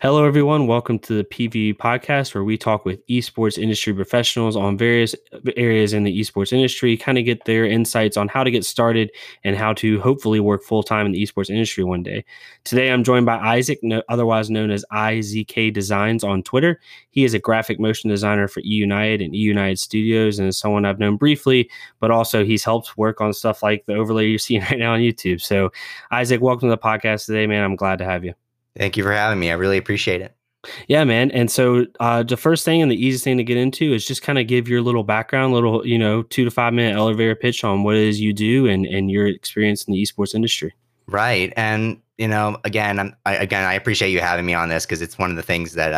Hello, everyone. Welcome to the PvP podcast, where we talk with esports industry professionals on various areas in the esports industry, kind of get their insights on how to get started and how to hopefully work full time in the esports industry one day. Today, I'm joined by Isaac, otherwise known as IZK Designs on Twitter. He is a graphic motion designer for eUnited and eUnited Studios, and is someone I've known briefly, but also he's helped work on stuff like the overlay you're seeing right now on YouTube. So, Isaac, welcome to the podcast today, man. I'm glad to have you. Thank you for having me. I really appreciate it. Yeah, man. And so the first thing and the easiest thing to get into is just kind of give your little background, little, 2 to 5 minute elevator pitch on what it is you do and your experience in the esports industry. Right. And, again, I appreciate you having me on this because it's one of the things that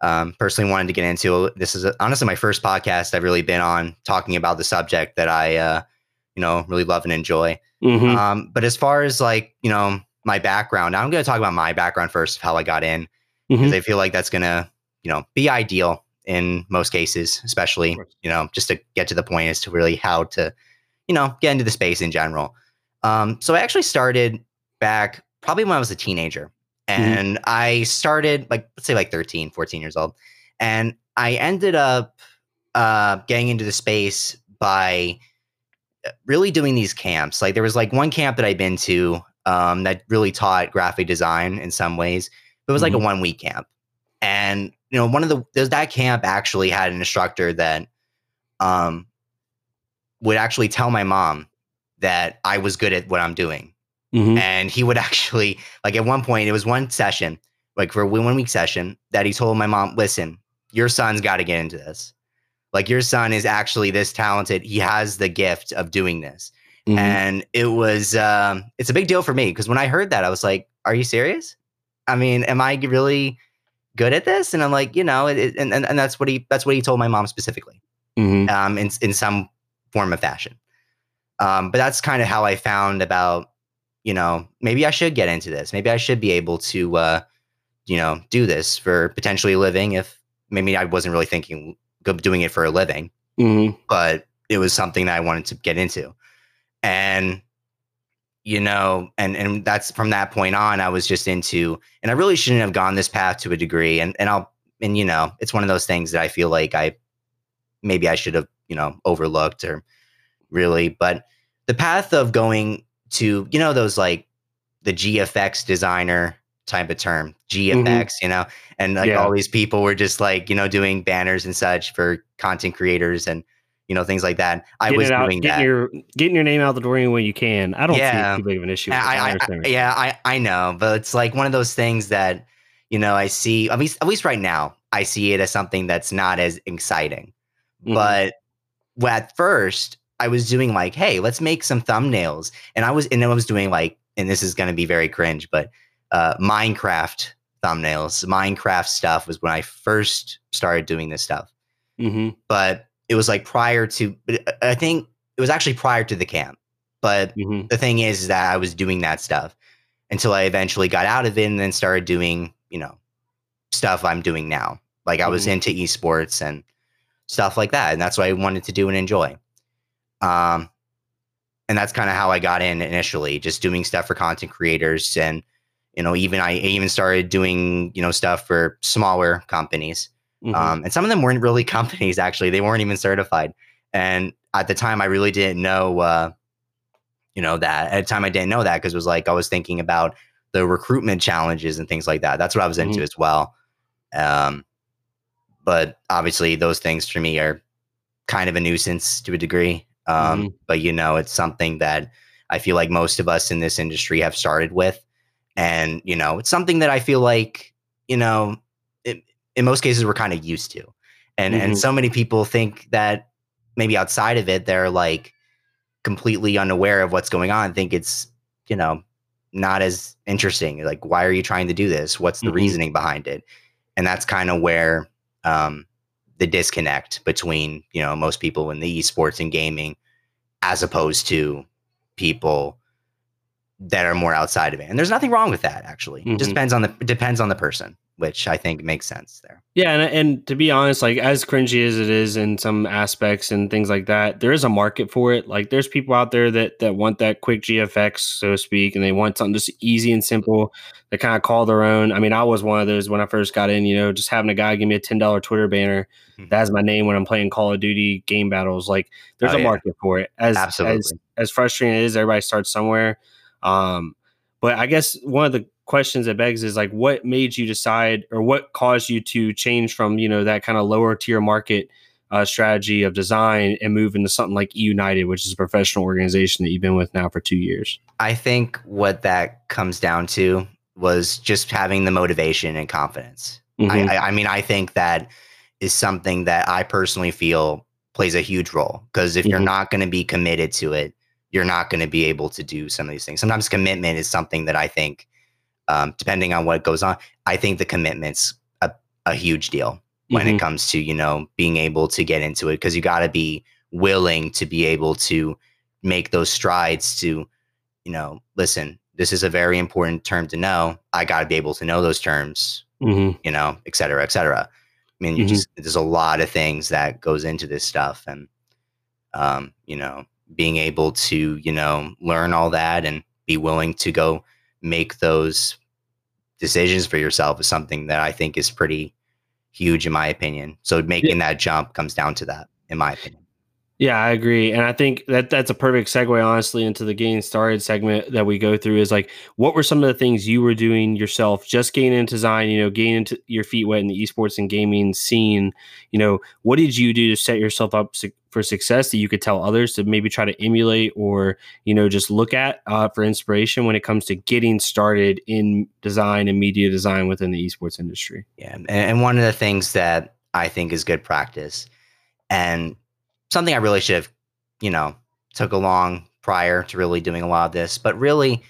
I personally wanted to get into. This is honestly my first podcast I've really been on talking about the subject that I, really love and enjoy. Mm-hmm. But as far as my background. I'm going to talk about my background first, of how I got in, because I feel like that's going to, be ideal in most cases, especially, just to get to the point as to really how to, get into the space in general. So I actually started back probably when I was a teenager, and I started let's say 13, 14 years old. And I ended up getting into the space by really doing these camps. There was one camp that I'd been to that really taught graphic design in some ways. It was a 1 week camp. And, that camp actually had an instructor that would actually tell my mom that I was good at what I'm doing. Mm-hmm. And he would actually, at one point, it was one session, for a 1 week session, that he told my mom, listen, your son's got to get into this. Your son is actually this talented. He has the gift of doing this. Mm-hmm. And it was, it's a big deal for me because when I heard that, I was like, are you serious? I mean, am I really good at this? And I'm like, and that's what he told my mom specifically, in some form of fashion. But that's kind of how I found about, maybe I should get into this. Maybe I should be able to, do this for potentially a living if maybe I wasn't really thinking of doing it for a living, but it was something that I wanted to get into. And, and that's from that point on, I was just into, and I really shouldn't have gone this path to a degree. And it's one of those things that I feel like maybe I should have, overlooked or really, but the path of going to, those the GFX designer type of term, GFX, and all these people were just doing banners and such for content creators and, things like that. Getting your name out the door any way you can. I don't see it too big of an issue. I know, but it's one of those things that, I see, at least right now, I see it as something that's not as exciting. Mm-hmm. But at first I was doing hey, let's make some thumbnails. And I was doing and this is going to be very cringe, but Minecraft thumbnails, Minecraft stuff was when I first started doing this stuff. Mm-hmm. But it was I think it was actually prior to the camp. But the thing is that I was doing that stuff until I eventually got out of it and then started doing, stuff I'm doing now. I was into esports and stuff like that. And that's what I wanted to do and enjoy. And that's kind of how I got in initially, just doing stuff for content creators. And, I even started doing, stuff for smaller companies. Mm-hmm. And some of them weren't really companies, actually. They weren't even certified. And at the time, I really didn't know, that. At the time, I didn't know that because it was I was thinking about the recruitment challenges and things like that. That's what I was into as well. But obviously, those things for me are kind of a nuisance to a degree. But, it's something that I feel like most of us in this industry have started with. And, it's something that I feel like, in most cases, we're kind of used to. And so many people think that maybe outside of it, they're completely unaware of what's going on and think it's, not as interesting. Why are you trying to do this? What's the reasoning behind it? And that's kind of where the disconnect between, most people in the esports and gaming, as opposed to people that are more outside of it. And there's nothing wrong with that, actually. It just depends on the person. which I think makes sense there. Yeah, and to be honest, like as cringy as it is in some aspects and things like that, there is a market for it. Like there's people out there that want that quick GFX, so to speak, and they want something just easy and simple. They kind of call their own. I mean, I was one of those when I first got in, you know, just having a guy give me a $10 Twitter banner. Mm-hmm. That's my name when I'm playing Call of Duty game battles. Like there's a market for it. As frustrating as it is, everybody starts somewhere. But I guess one of the questions that begs is like, what made you decide, or what caused you to change from, you know, that kind of lower tier market strategy of design and move into something like eUnited, which is a professional organization that you've been with now for 2 years? I think what that comes down to was just having the motivation and confidence. Mm-hmm. I mean, I think that is something that I personally feel plays a huge role, because if mm-hmm. you're not going to be committed to it, you're not going to be able to do some of these things. Sometimes commitment is something that I think, depending on what goes on, I think the commitment's a huge deal when mm-hmm. it comes to, you know, being able to get into it, because you got to be willing to be able to make those strides to, you know, listen, this is a very important term to know. I got to be able to know those terms, mm-hmm. you know, et cetera, et cetera. I mean, you mm-hmm. just, there's a lot of things that goes into this stuff, and, you know, being able to, you know, learn all that and be willing to go make those decisions for yourself is something that I think is pretty huge, in my opinion. So making that jump comes down to that, in my opinion. Yeah, I agree. And I think that that's a perfect segue, honestly, into the getting started segment that we go through, is like, what were some of the things you were doing yourself, just getting into design, you know, getting into your feet wet in the esports and gaming scene? You know, what did you do to set yourself up for success that you could tell others to maybe try to emulate, or, you know, just look at for inspiration when it comes to getting started in design and media design within the esports industry? Yeah. And one of the things that I think is good practice, and something I really should have, you know, took along prior to really doing a lot of this, but really,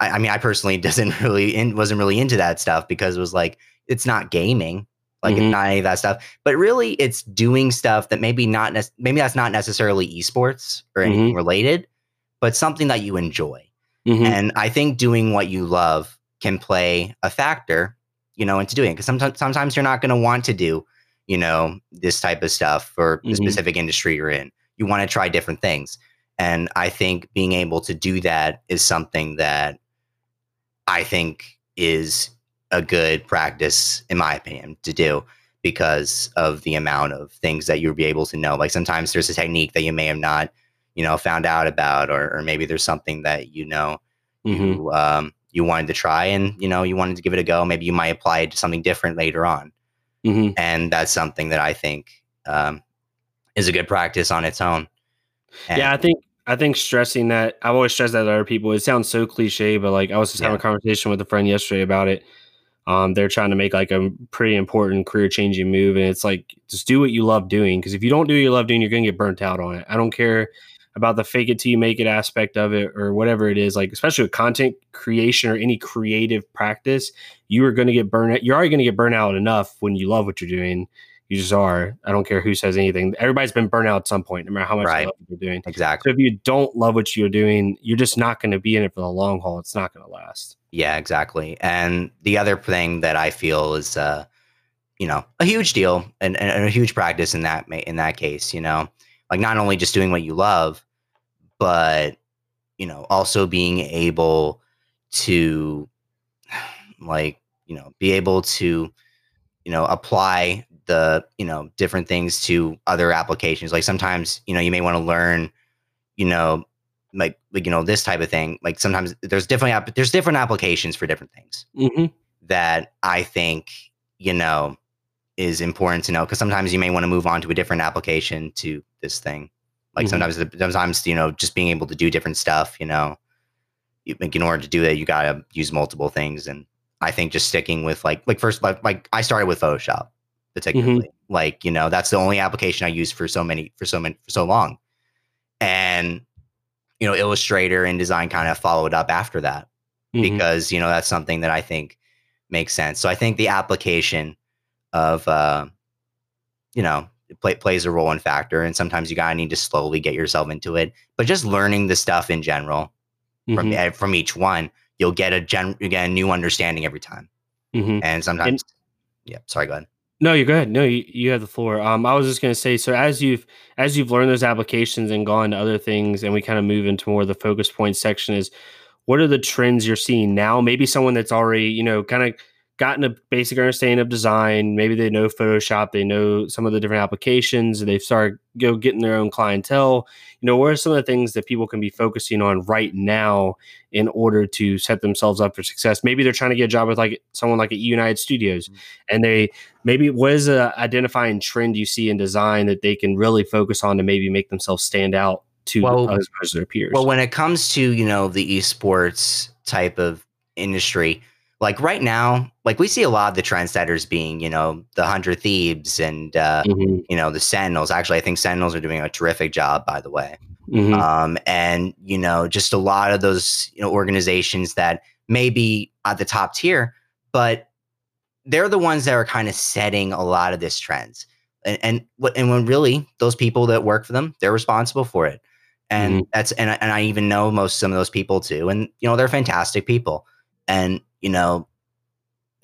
I mean, I personally wasn't really into that stuff, because it was like, it's not gaming, like mm-hmm. it's not any of that stuff, but really it's doing stuff that maybe that's not necessarily esports or anything mm-hmm. related, but something that you enjoy. Mm-hmm. And I think doing what you love can play a factor, you know, into doing it, because sometimes you're not going to want to do, you know, this type of stuff for the mm-hmm. specific industry you're in. You want to try different things. And I think being able to do that is something that I think is a good practice, in my opinion, to do, because of the amount of things that you'll be able to know. Like sometimes there's a technique that you may have not, you know, found out about, or maybe there's something that, you know, mm-hmm. you wanted to try, and, you know, you wanted to give it a go. Maybe you might apply it to something different later on. Mm-hmm. And that's something that I think is a good practice on its own. And yeah, I think stressing that, I've always stressed that to other people. It sounds so cliche, but like I was just having a conversation with a friend yesterday about it. They're trying to make like a pretty important career-changing move, and it's like, just do what you love doing, because if you don't do what you love doing, you're going to get burnt out on it. I don't care about the fake it till you make it aspect of it, or whatever it is, like especially with content creation or any creative practice, you are going to get burnout. You're already going to get burnout enough when you love what you're doing. You just are. I don't care who says anything. Everybody's been burnt out at some point, no matter how much you love what you're doing. Exactly. So if you don't love what you're doing, you're just not going to be in it for the long haul. It's not going to last. Yeah, exactly. And the other thing that I feel is, you know, a huge deal and a huge practice in that case, you know, like not only just doing what you love, but, you know, also being able to, like, you know, be able to, you know, apply the, you know, different things to other applications. Like sometimes, you know, you may want to learn, you know, like, you know, this type of thing. Like sometimes there's different applications for different things mm-hmm. that I think, you know, is important to know, because sometimes you may want to move on to a different application to this thing. Like mm-hmm. sometimes, you know, just being able to do different stuff, you know, in order to do that, you got to use multiple things. And I think just sticking with like I started with Photoshop, particularly mm-hmm. like, you know, that's the only application I used for so long. And, you know, Illustrator and design kind of followed up after that mm-hmm. because, you know, that's something that I think makes sense. So I think the application of, you know, plays a role and factor, and sometimes you gotta need to slowly get yourself into it. But just learning the stuff in general mm-hmm. from each one, you'll get a new understanding every time. Mm-hmm. And sometimes yeah, sorry, go ahead. No, you're good. No, you have the floor. I was just going to say, so as you've learned those applications and gone to other things, and we kind of move into more of the focus point section, is what are the trends you're seeing now? Maybe someone that's already, kind of gotten a basic understanding of design. Maybe they know Photoshop, they know some of the different applications, and they've started getting their own clientele. What are some of the things that people can be focusing on right now in order to set themselves up for success? Maybe they're trying to get a job with someone like at eUnited Studios, and what is a identifying trend you see in design that they can really focus on to maybe make themselves stand out to others versus their peers? Well, when it comes to, the esports type of industry, like right now, like we see a lot of the trendsetters being, the 100 Thieves and, the Sentinels. Actually, I think Sentinels are doing a terrific job, by the way. Mm-hmm. And, just a lot of those, organizations that may be at the top tier, but they're the ones that are kind of setting a lot of this trends. And when really those people that work for them, they're responsible for it. And I even know some of those people too. And, they're fantastic people. And,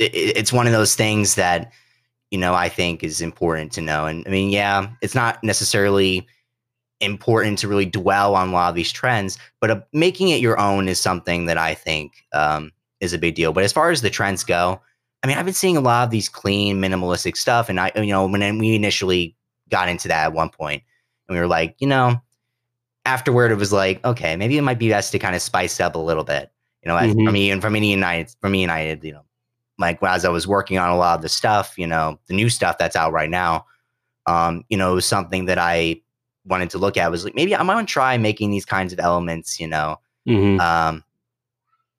it's one of those things that, I think is important to know. And I mean, yeah, it's not necessarily important to really dwell on a lot of these trends, but making it your own is something that I think is a big deal. But as far as the trends go, I mean, I've been seeing a lot of these clean, minimalistic stuff. And when we initially got into that at one point, and we were like, afterward, it was like, okay, maybe it might be best to kind of spice up a little bit. From eUnited, like as I was working on a lot of the stuff, the new stuff that's out right now, it was something that I wanted to look at. Was like, maybe I'm going to try making these kinds of elements, a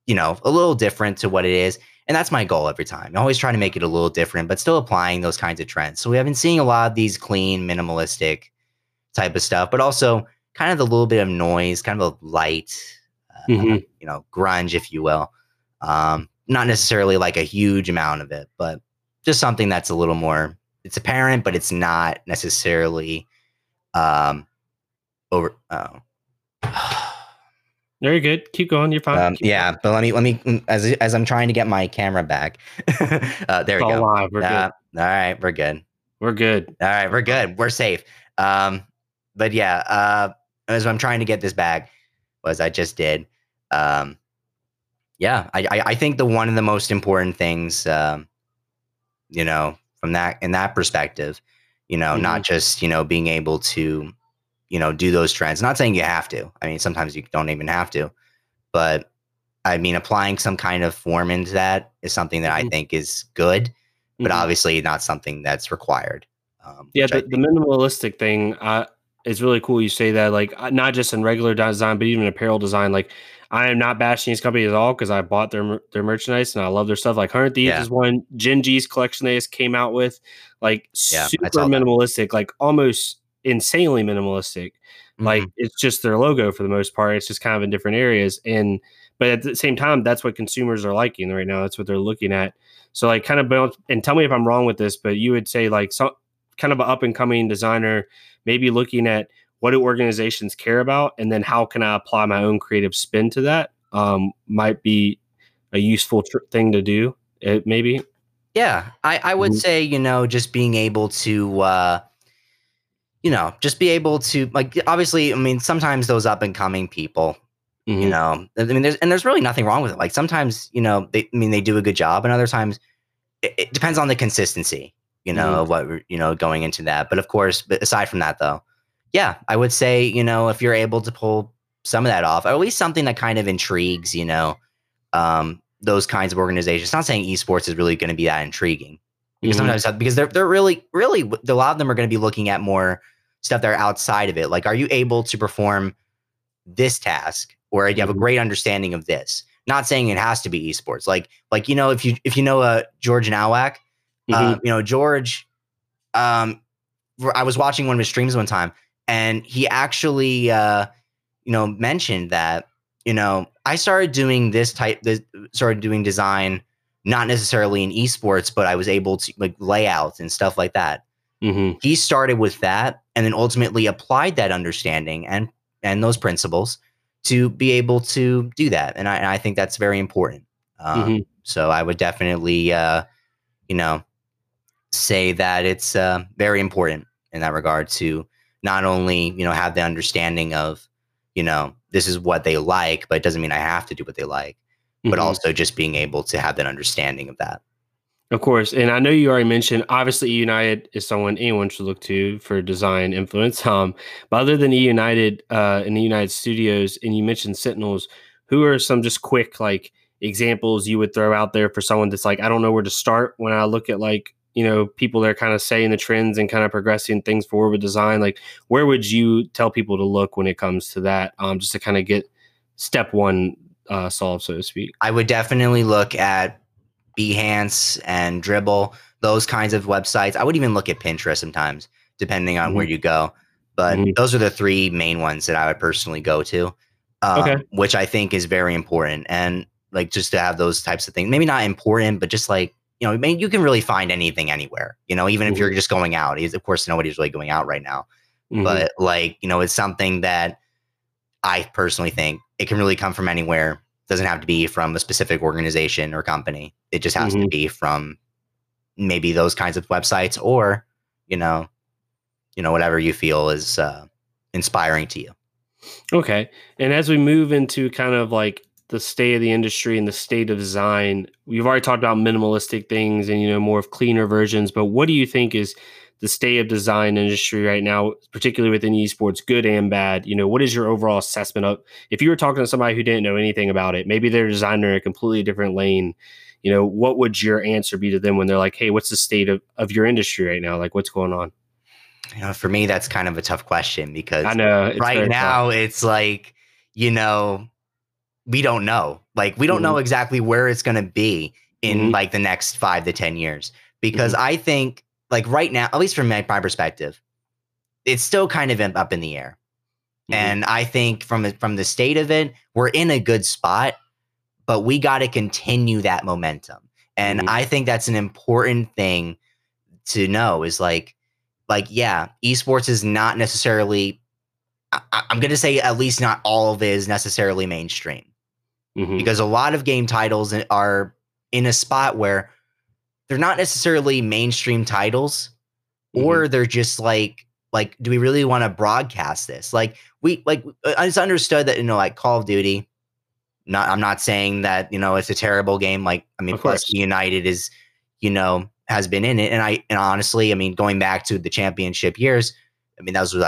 little different to what it is. And that's my goal every time. I always try to make it a little different, but still applying those kinds of trends. So we have been seeing a lot of these clean, minimalistic type of stuff, but also kind of the little bit of noise, kind of a light, grunge, if you will. Not necessarily like a huge amount of it, but just something that's a little more, it's apparent, but it's not necessarily over. Very good. Keep going. You're fine. Yeah. But let me, as I'm trying to get my camera back, there we go. Live. We're good. All right. We're good. We're good. All right. We're good. We're safe. But yeah, as I'm trying to get this back, as I just did. I think one of the most important things, from that perspective, not just, being able to, do those trends, not saying you have to, I mean, sometimes you don't even have to, but I mean, applying some kind of form into that is something that I think is good, but obviously not something that's required. The minimalistic thing, it's really cool you say that, like not just in regular design, but even apparel design. Like I am not bashing these companies at all because I bought their merchandise and I love their stuff. Like 100 Thieves is one. Gen G's collection they just came out with, like super minimalistic, like almost insanely minimalistic. Like it's just their logo for the most part. It's just kind of in different areas. But at the same time, that's what consumers are liking right now. That's what they're looking at. So like kind of, and tell me if I'm wrong with this, but you would say like some kind of an up and coming designer, maybe looking at what do organizations care about, and then how can I apply my own creative spin to that might be a useful thing to do, maybe? Yeah, I would say, just being able to, just be able to, like, obviously, I mean, sometimes those up and coming people, I mean, there's really nothing wrong with it. Like sometimes, they do a good job, and other times it depends on the consistency. Going into that. But of course, aside from that though, yeah, I would say, if you're able to pull some of that off, or at least something that kind of intrigues, those kinds of organizations. Not saying esports is really going to be that intriguing because sometimes, because they're really, a lot of them are going to be looking at more stuff that are outside of it. Like, are you able to perform this task, or you have a great understanding of this? Not saying it has to be esports. Like, if you know, George Nowak, George, I was watching one of his streams one time, and he actually, mentioned that, I started doing started doing design, not necessarily in esports, but I was able to like layouts and stuff like that. He started with that, and then ultimately applied that understanding and those principles to be able to do that. And I think that's very important. So I would definitely, say that it's very important in that regard to not only, you know, have the understanding of, you know, this is what they like, but it doesn't mean I have to do what they like, mm-hmm. but also just being able to have that understanding of that. Of course. And I know you already mentioned, obviously, eUnited is someone anyone should look to for design influence. But other than eUnited and eUnited Studios, and you mentioned Sentinels, who are some just quick like examples you would throw out there for someone that's like, I don't know where to start when I look at like, you know, people that are kind of saying the trends and kind of progressing things forward with design? Like, where would you tell people to look when it comes to that, just to kind of get step one solved, so to speak? I would definitely look at Behance and Dribbble, those kinds of websites. I would even look at Pinterest sometimes, depending on mm-hmm. where you go. But mm-hmm. those are the three main ones that I would personally go to, which I think is very important. And like just to have those types of things, maybe not important, but just like, you know, I mean, you can really find anything anywhere, you know, even mm-hmm. if you're just going out. Of course, nobody's really going out right now. Mm-hmm. But like, you know, it's something that I personally think it can really come from anywhere. Doesn't have to be from a specific organization or company. It just has mm-hmm. to be from maybe those kinds of websites or, you know, whatever you feel is inspiring to you. Okay. And as we move into kind of like the state of the industry and the state of design, we've already talked about minimalistic things and, you know, more of cleaner versions, but what do you think is the state of design industry right now, particularly within esports, good and bad? You know, what is your overall assessment of, if you were talking to somebody who didn't know anything about it, maybe they're a designer in a completely different lane, you know, what would your answer be to them when they're like, hey, what's the state of your industry right now? Like, what's going on? You know, for me, that's kind of a tough question because I know right now it's like, you know, we don't know, like, we don't mm-hmm. know exactly where it's going to be in mm-hmm. like the next 5 to 10 years, because mm-hmm. I think, like right now, at least from my perspective, it's still kind of up in the air. Mm-hmm. And I think from the state of it, we're in a good spot, but we got to continue that momentum. And mm-hmm. I think that's an important thing to know is like, yeah, esports is not necessarily, I'm going to say at least not all of it is necessarily mainstream, mm-hmm. because a lot of game titles are in a spot where they're not necessarily mainstream titles, or mm-hmm. they're just like, do we really want to broadcast this? Like it's understood that, you know, like Call of Duty, I'm not saying that, you know, it's a terrible game. Like, I mean, plus eUnited is, you know, has been in it. And honestly, I mean, going back to the championship years, I mean, those were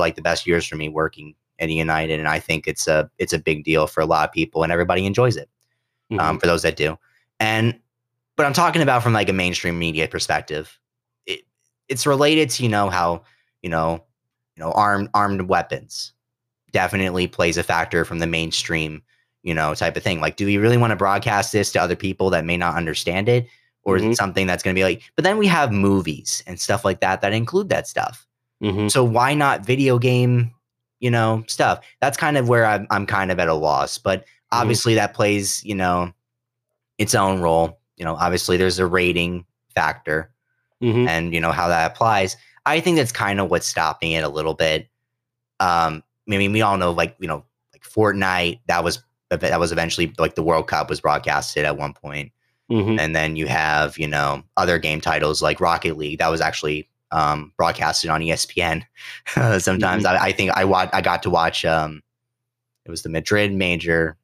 like the best years for me working at eUnited. And I think it's a big deal for a lot of people and everybody enjoys it, mm-hmm. For those that do. But I'm talking about from like a mainstream media perspective. It's related to, you know, how, you know, armed weapons definitely plays a factor from the mainstream, you know, type of thing. Like, do we really want to broadcast this to other people that may not understand it? Or mm-hmm. is it something that's going to be like, but then we have movies and stuff like that include that stuff. Mm-hmm. So why not video game, you know, stuff? That's kind of where I'm kind of at a loss, but obviously mm-hmm. that plays, you know, its own role. You know, obviously there's a rating factor mm-hmm. and, you know, how that applies. I think that's kind of what's stopping it a little bit. I mean, we all know, like, you know, like Fortnite, that was eventually like the World Cup was broadcasted at one point. Mm-hmm. And then you have, you know, other game titles like Rocket League that was actually broadcasted on ESPN. Sometimes mm-hmm. I think I got to watch. It was the Madrid Major,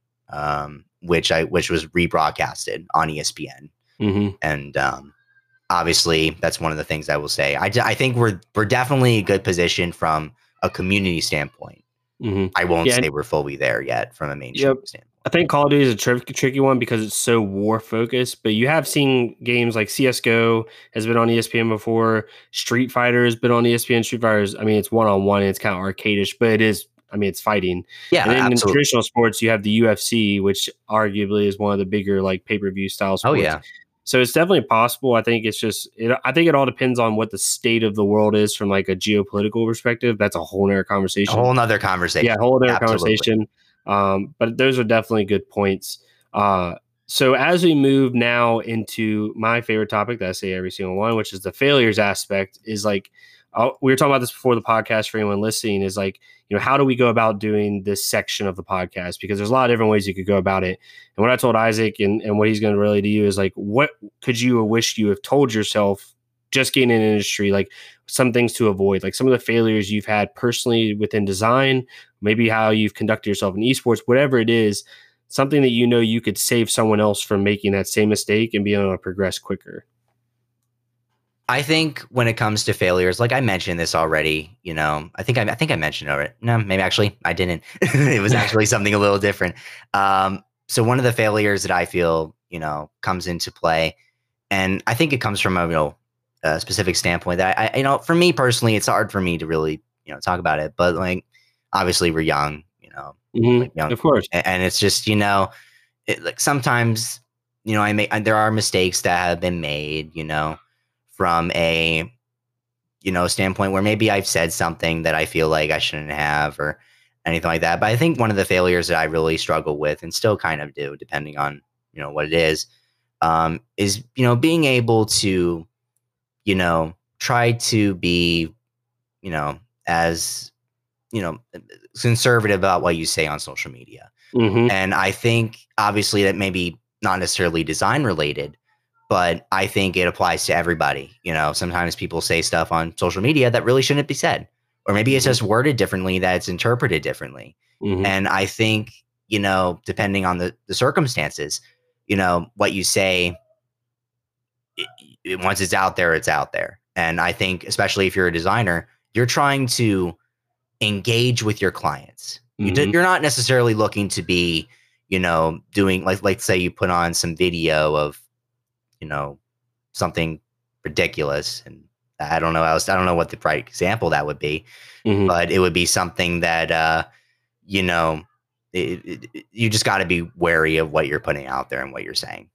which was rebroadcasted on ESPN. Mm-hmm. And obviously that's one of the things I will say. I think we're definitely in a good position from a community standpoint. Mm-hmm. I won't say we're fully there yet from a mainstream standpoint. I think Call of Duty is a tricky one because it's so war focused, but you have seen games like CSGO has been on ESPN before. Street Fighter has been on ESPN. Street Fighter is, I mean, it's one-on-one and it's kind of arcade-ish, but it is, I mean, it's fighting. Yeah, and then absolutely. In traditional sports, you have the UFC, which arguably is one of the bigger like pay-per-view style sports. Oh, yeah. So it's definitely possible. I think I think it all depends on what the state of the world is from like a geopolitical perspective. That's a whole nother conversation. Yeah, a whole nother conversation. But those are definitely good points. So as we move now into my favorite topic that I say every single one, which is the failures aspect, is like, we were talking about this before the podcast for anyone listening, is like, you know, how do we go about doing this section of the podcast? Because there's a lot of different ways you could go about it. And what I told Isaac and what he's going to relay to you is like, what could you wish you have told yourself just getting in industry, like some things to avoid, like some of the failures you've had personally within design, maybe how you've conducted yourself in esports, whatever it is, something that you know you could save someone else from making that same mistake and be able to progress quicker. I think when it comes to failures, like I mentioned this already, you know, I think I mentioned it already. No, maybe actually I didn't. It was actually something a little different. So one of the failures that I feel, you know, comes into play, and I think it comes from a, you know, a specific standpoint that I, you know, for me personally, it's hard for me to really, you know, talk about it, but like, obviously we're young, you know, like young, of course. And it's just, you know, it, like sometimes, you know, there are mistakes that have been made, you know, from a, you know, standpoint where maybe I've said something that I feel like I shouldn't have or anything like that. But I think one of the failures that I really struggle with and still kind of do, depending on, you know, what it is, you know, being able to, you know, try to be, you know, as, you know, conservative about what you say on social media. Mm-hmm. And I think obviously that maybe not necessarily design related, but I think it applies to everybody. You know, sometimes people say stuff on social media that really shouldn't be said, or maybe it's just worded differently, that it's interpreted differently. Mm-hmm. And I think, you know, depending on the circumstances, you know, what you say, once it's out there, it's out there. And I think, especially if you're a designer, you're trying to engage with your clients. Mm-hmm. You're not necessarily looking to be, you know, doing like say you put on some video of, you know, something ridiculous. And I don't know else. I don't know what the right example that would be, but it would be something that, you know, you just got to be wary of what you're putting out there and what you're saying.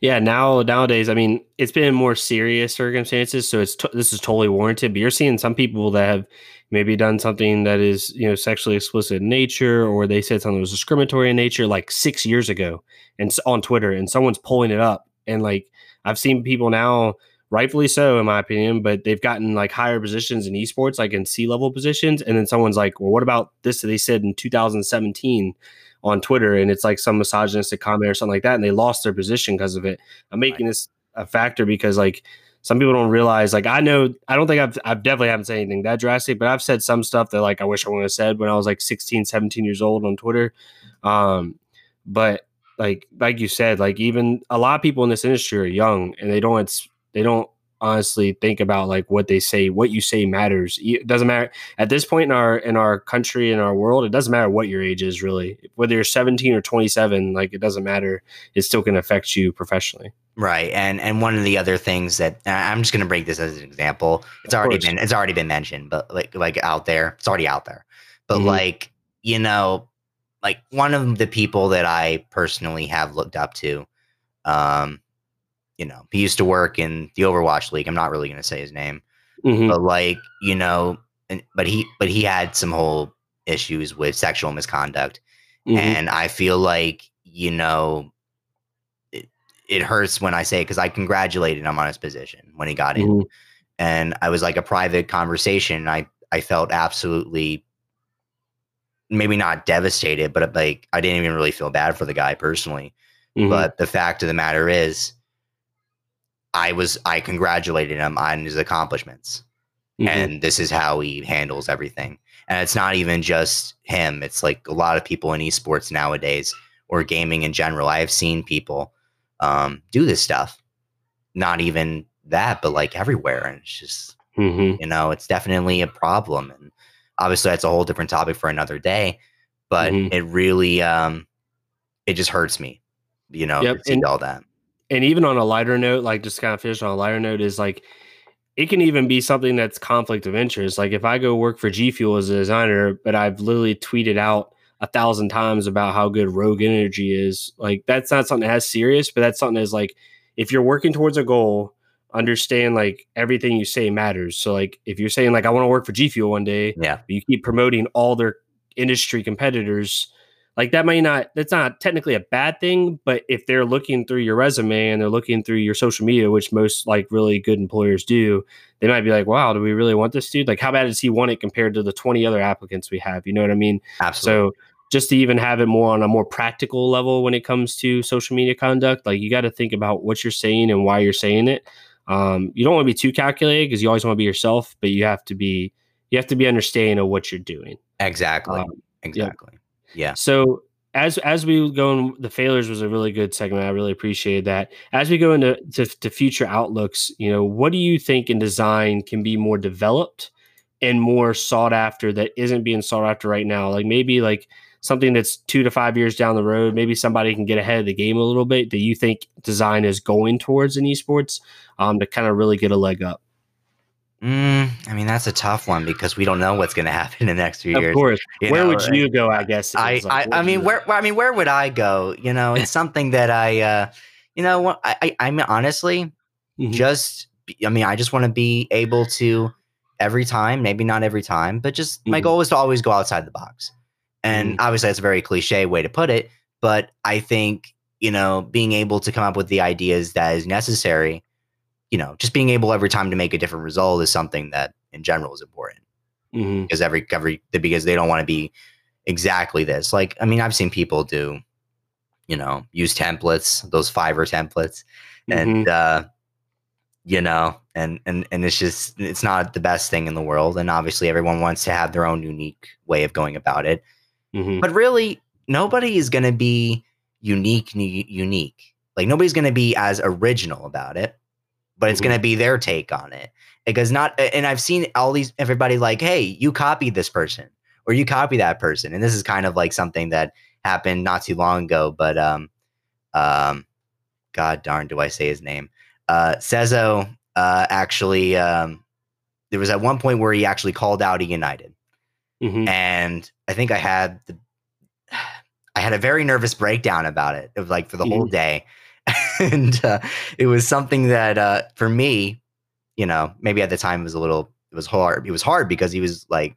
Yeah. Nowadays, I mean, it's been in more serious circumstances, so this is totally warranted, but you're seeing some people that have maybe done something that is, you know, sexually explicit in nature, or they said something that was discriminatory in nature, like 6 years ago and on Twitter, and someone's pulling it up. And like, I've seen people now, rightfully so, in my opinion, but they've gotten like higher positions in esports, like in C-level positions. And then someone's like, well, what about this that they said in 2017 on Twitter? And it's like some misogynistic comment or something like that. And they lost their position because of it. I'm making this a factor because like some people don't realize, like, I know, I don't think I've definitely haven't said anything that drastic, but I've said some stuff that like, I wish I would have said when I was like 16, 17 years old on Twitter. But like you said, like even a lot of people in this industry are young, and they don't honestly think about like what they say, what you say matters. It doesn't matter at this point in our country, in our world, it doesn't matter what your age is really, whether you're 17 or 27, like it doesn't matter. It's still going to affect you professionally. Right. And one of the other things that I'm just going to break this as an example, it's already been mentioned, but like out there, it's already out there, but like, you know, like one of the people that I personally have looked up to, you know, he used to work in the Overwatch League. I'm not really going to say his name, but like, you know, but he had some whole issues with sexual misconduct. And I feel like, you know, it hurts when I say it, because I congratulated him on his position when he got in, and I was like a private conversation. And I felt absolutely, maybe not devastated, but like I didn't even really feel bad for the guy personally. But the fact of the matter is, I congratulated him on his accomplishments, and this is how he handles everything. And it's not even just him. It's like a lot of people in esports nowadays, or gaming in general. I have seen people do this stuff, not even that, but like everywhere. And it's just, you know, it's definitely a problem. And obviously, that's a whole different topic for another day, but it really, it just hurts me, you know, to see all that. And even on a lighter note, like just kind of finish on a lighter note, is like, it can even be something that's conflict of interest. Like if I go work for G Fuel as a designer, but I've literally tweeted out 1,000 times about how good Rogue Energy is, like that's not something that's serious, but that's something that's like, if you're working towards a goal, understand like everything you say matters. So like if you're saying like I want to work for G Fuel one day, but you keep promoting all their industry competitors, like that's not technically a bad thing, but if they're looking through your resume and they're looking through your social media, which most like really good employers do, they might be like, wow, do we really want this dude? Like how bad does he want it compared to the 20 other applicants we have? You know what I mean? Absolutely. So just to even have it more on a more practical level when it comes to social media conduct, like you got to think about what you're saying and why you're saying it. You don't want to be too calculated because you always want to be yourself, but you have to be understanding of what you're doing. Exactly. Exactly. Yeah. So as we go in, the failures was a really good segment. I really appreciated that. As we go into to future outlooks, you know, what do you think in design can be more developed and more sought after that isn't being sought after right now? Like maybe like something that's 2 to 5 years down the road, maybe somebody can get ahead of the game a little bit that you think design is going towards in esports to kind of really get a leg up? I mean, that's a tough one because we don't know what's going to happen in the next few years. Of course. Where would you go, I guess? Where would I go? You know, it's something that I honestly mm-hmm. I just want to be able to every time, maybe not every time, but just mm-hmm. my goal is to always go outside the box. And mm-hmm. obviously that's a very cliche way to put it, but I think, you know, being able to come up with the ideas that is necessary, you know, just being able every time to make a different result is something that in general is important mm-hmm. because because they don't want to be exactly this. Like, I mean, I've seen people do, you know, use templates, those Fiverr templates mm-hmm. and it's just, it's not the best thing in the world. And obviously everyone wants to have their own unique way of going about it, mm-hmm. but really nobody is going to be unique. Like nobody's going to be as original about it, but it's mm-hmm. going to be their take on it because I've seen everybody like, hey, you copy this person or you copy that person. And this is kind of like something that happened not too long ago, but, God darn, do I say his name? Sezo actually, there was at one point where he actually called out eUnited, mm-hmm. and I think I had a very nervous breakdown about it. It was like for the mm-hmm. whole day, and it was something that for me, you know, maybe at the time it was hard. It was hard because he was like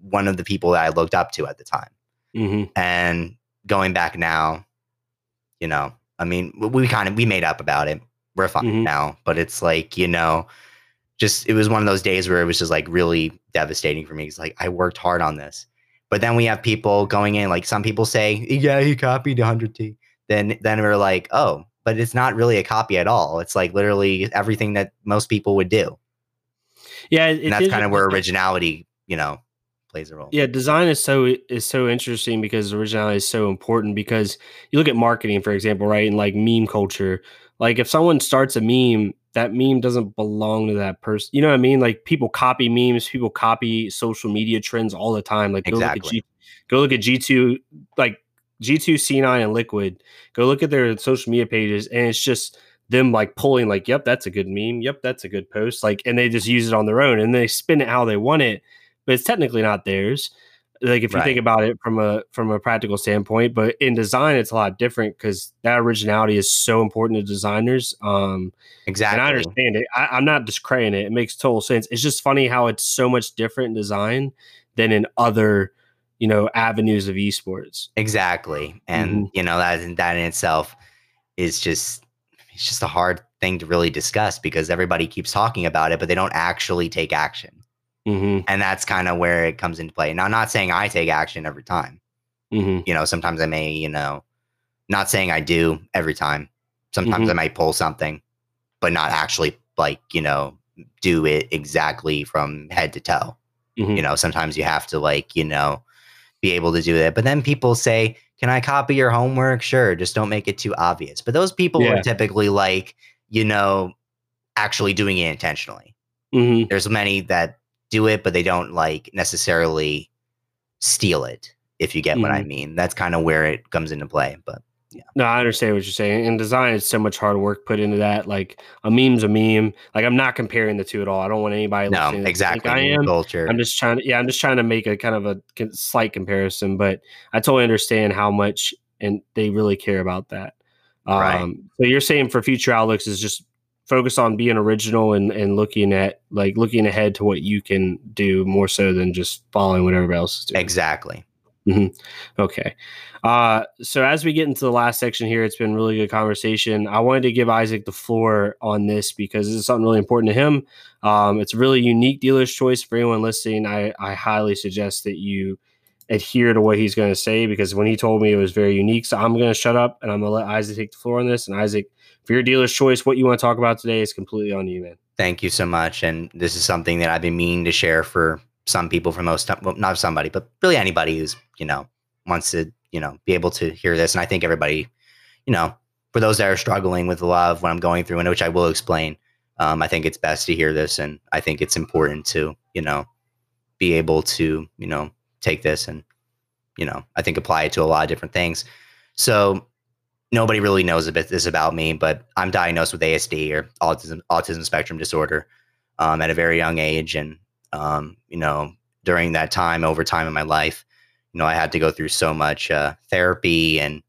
one of the people that I looked up to at the time, mm-hmm. and going back now, you know, I mean, we made up about it. We're fine mm-hmm. now, but it's like, you know, just, it was one of those days where it was just like really devastating for me. It's like, I worked hard on this, but then we have people going in, like some people say, yeah, he copied 100 T. Then we're like, oh, but it's not really a copy at all. It's like literally everything that most people would do. Yeah. And that's kind of where originality, you know, plays a role. Yeah. Design is so interesting because originality is so important because you look at marketing, for example, right? And like meme culture, like if someone starts a meme, that meme doesn't belong to that person. You know what I mean? Like people copy memes, people copy social media trends all the time. Like go look at G2, like G2, C9 and Liquid, go look at their social media pages. And it's just them like pulling like, yep, that's a good meme. Yep. That's a good post. Like, and they just use it on their own and they spin it how they want it, but it's technically not theirs. Like if you think about it from a practical standpoint, but in design, it's a lot different because that originality is so important to designers. Exactly. And I understand it. I'm not discrediting it. It makes total sense. It's just funny how it's so much different in design than in other, you know, avenues of esports. Exactly. And, mm-hmm. you know, that in itself is just, it's just a hard thing to really discuss because everybody keeps talking about it, but they don't actually take action. Mm-hmm. And that's kind of where it comes into play. Now, I'm not saying I take action every time. Mm-hmm. You know, sometimes I may, you know, not saying I do every time. Sometimes mm-hmm. I might pull something, but not actually like, you know, do it exactly from head to toe. Mm-hmm. You know, sometimes you have to like, you know, be able to do that. But then people say, can I copy your homework? Sure. Just don't make it too obvious. But those people are typically like, you know, actually doing it intentionally. Mm-hmm. There's many that do it, but they don't like necessarily steal it, if you get mm-hmm. what I mean. That's kind of where it comes into play. But yeah, no, I understand what you're saying. And design is so much hard work put into that. Like a meme's a meme. Like I'm not comparing the two at all. I don't want anybody listening exactly to think I am. Culture. I'm just trying to make a kind of a slight comparison, but I totally understand how much and they really care about that. So you're saying for future outlooks is just focus on being original and looking ahead to what you can do more so than just following what everybody else is doing. Exactly. Mm-hmm. Okay. So as we get into the last section here, it's been really good conversation. I wanted to give Isaac the floor on this because this is something really important to him. It's a really unique dealer's choice for anyone listening. I highly suggest that you adhere to what he's going to say, because when he told me it was very unique. So I'm going to shut up and I'm going to let Isaac take the floor on this. And Isaac, for your dealer's choice, what you want to talk about today is completely on you, man. Thank you so much. And this is something that I've been meaning to share for some people, for most, well, not somebody, but really anybody who's, you know, wants to, you know, be able to hear this. And I think everybody, you know, for those that are struggling with a lot of what I'm going through, and which I will explain, I think it's best to hear this. And I think it's important to, you know, be able to, you know, take this and, you know, I think apply it to a lot of different things. So nobody really knows a bit this about me, but I'm diagnosed with ASD, or autism spectrum disorder, at a very young age. And, you know, during that time, over time in my life, you know, I had to go through so much therapy and,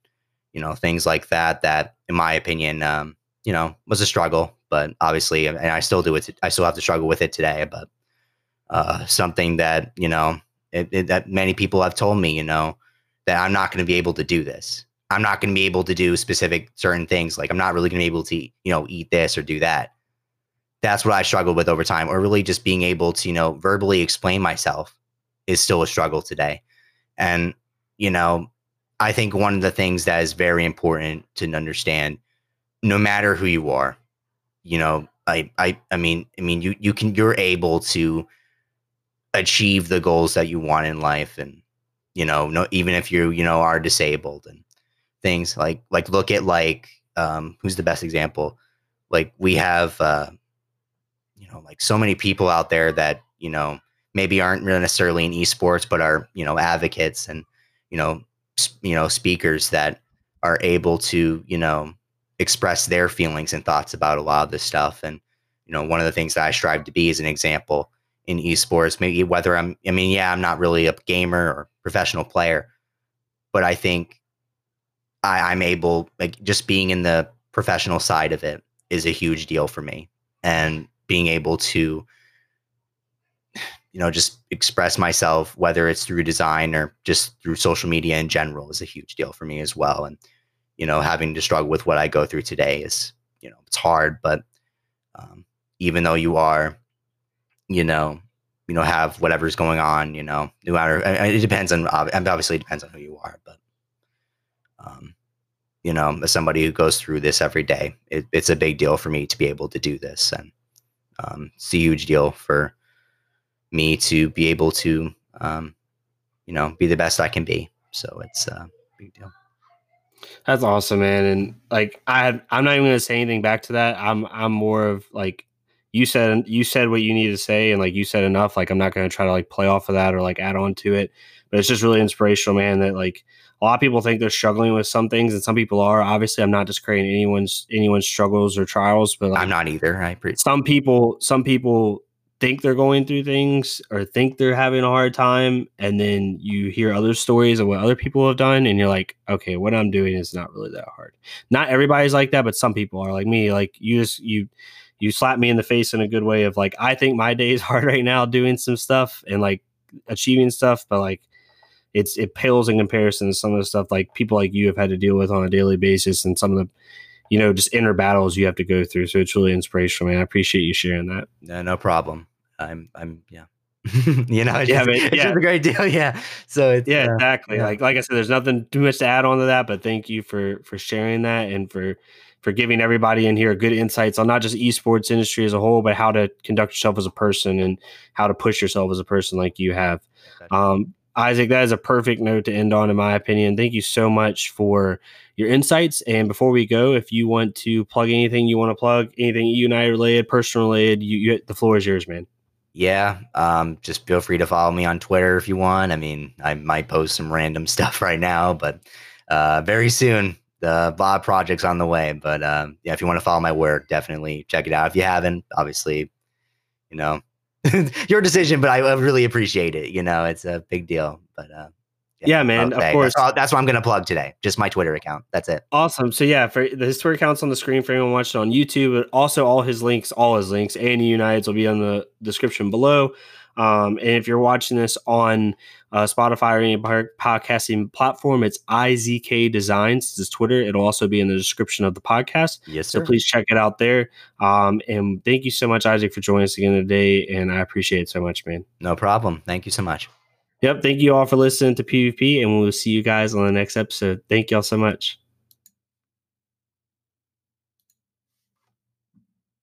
you know, things like that, that in my opinion, you know, was a struggle. But obviously, and I still do it. I still have to struggle with it today, but something that, you know, that many people have told me, you know, that I'm not going to be able to do this. I'm not going to be able to do specific certain things. Like I'm not really going to be able to, you know, eat this or do that. That's what I struggled with over time, or really just being able to, you know, verbally explain myself is still a struggle today. And, you know, I think one of the things that is very important to understand, no matter who you are, you know, I mean, you're able to achieve the goals that you want in life. And, you know, no, even if you, you know, are disabled and things like look at like, who's the best example? Like we have, you know, like so many people out there that, you know, maybe aren't really necessarily in esports, but are, you know, advocates and, you know, speakers that are able to, you know, express their feelings and thoughts about a lot of this stuff. And, you know, one of the things that I strive to be is an example in esports, maybe whether I'm not really a gamer or professional player, but I think I'm able, like just being in the professional side of it is a huge deal for me, and being able to, you know, just express myself, whether it's through design or just through social media in general, is a huge deal for me as well. And, you know, having to struggle with what I go through today is, you know, it's hard, but even though you are, you know, have whatever's going on, you know, no matter, it depends on, obviously it depends on who you are, but, you know, as somebody who goes through this every day, it's a big deal for me to be able to do this. And it's a huge deal for me to be able to, you know, be the best I can be. So it's a big deal. That's awesome, man. And like, I'm not even going to say anything back to that. I'm more of like, you said what you needed to say. And like, you said enough, like, I'm not going to try to like play off of that or like add on to it, but it's just really inspirational, man, that like a lot of people think they're struggling with some things, and some people are. Obviously I'm not discrediting anyone's struggles or trials, but like, I'm not either. Some people think they're going through things or think they're having a hard time, and then you hear other stories of what other people have done, and you're like, okay, what I'm doing is not really that hard. Not everybody's like that, but some people are like me. Like you slap me in the face in a good way of like, I think my day is hard right now doing some stuff and like achieving stuff, but like it pales in comparison to some of the stuff like people like you have had to deal with on a daily basis, and some of the, you know, just inner battles you have to go through. So it's really inspirational, man. I appreciate you sharing that. No problem. I'm yeah. You know, it's, yeah, just, it's just a great deal. Yeah. So it's, yeah, exactly. Yeah. Like I said, there's nothing too much to add on to that, but thank you for sharing that, and for giving everybody in here good insights on not just esports industry as a whole, but how to conduct yourself as a person and how to push yourself as a person like you have. Isaac, that is a perfect note to end on, in my opinion. Thank you so much for your insights. And before we go, if you want to plug anything, eUnited related, personal related, the floor is yours, man. Yeah. Just feel free to follow me on Twitter if you want. I mean, I might post some random stuff right now, but very soon the VOD project's on the way. But yeah, if you want to follow my work, definitely check it out. If you haven't, obviously, you know, your decision, but I really appreciate it. You know, it's a big deal, but yeah, man, okay. Of course. That's what I'm going to plug today. Just my Twitter account. That's it. Awesome. So yeah, for his Twitter account's on the screen for anyone watching on YouTube, but also all his links and eUnited's will be on the description below. And if you're watching this on Spotify or any podcasting platform, it's IZK Designs. This is Twitter. It'll also be in the description of the podcast. Yes, sir. So please check it out there. And thank you so much, Isaac, for joining us again today. And I appreciate it so much, man. No problem. Thank you so much. Yep. Thank you all for listening to PvP, and we'll see you guys on the next episode. Thank y'all so much.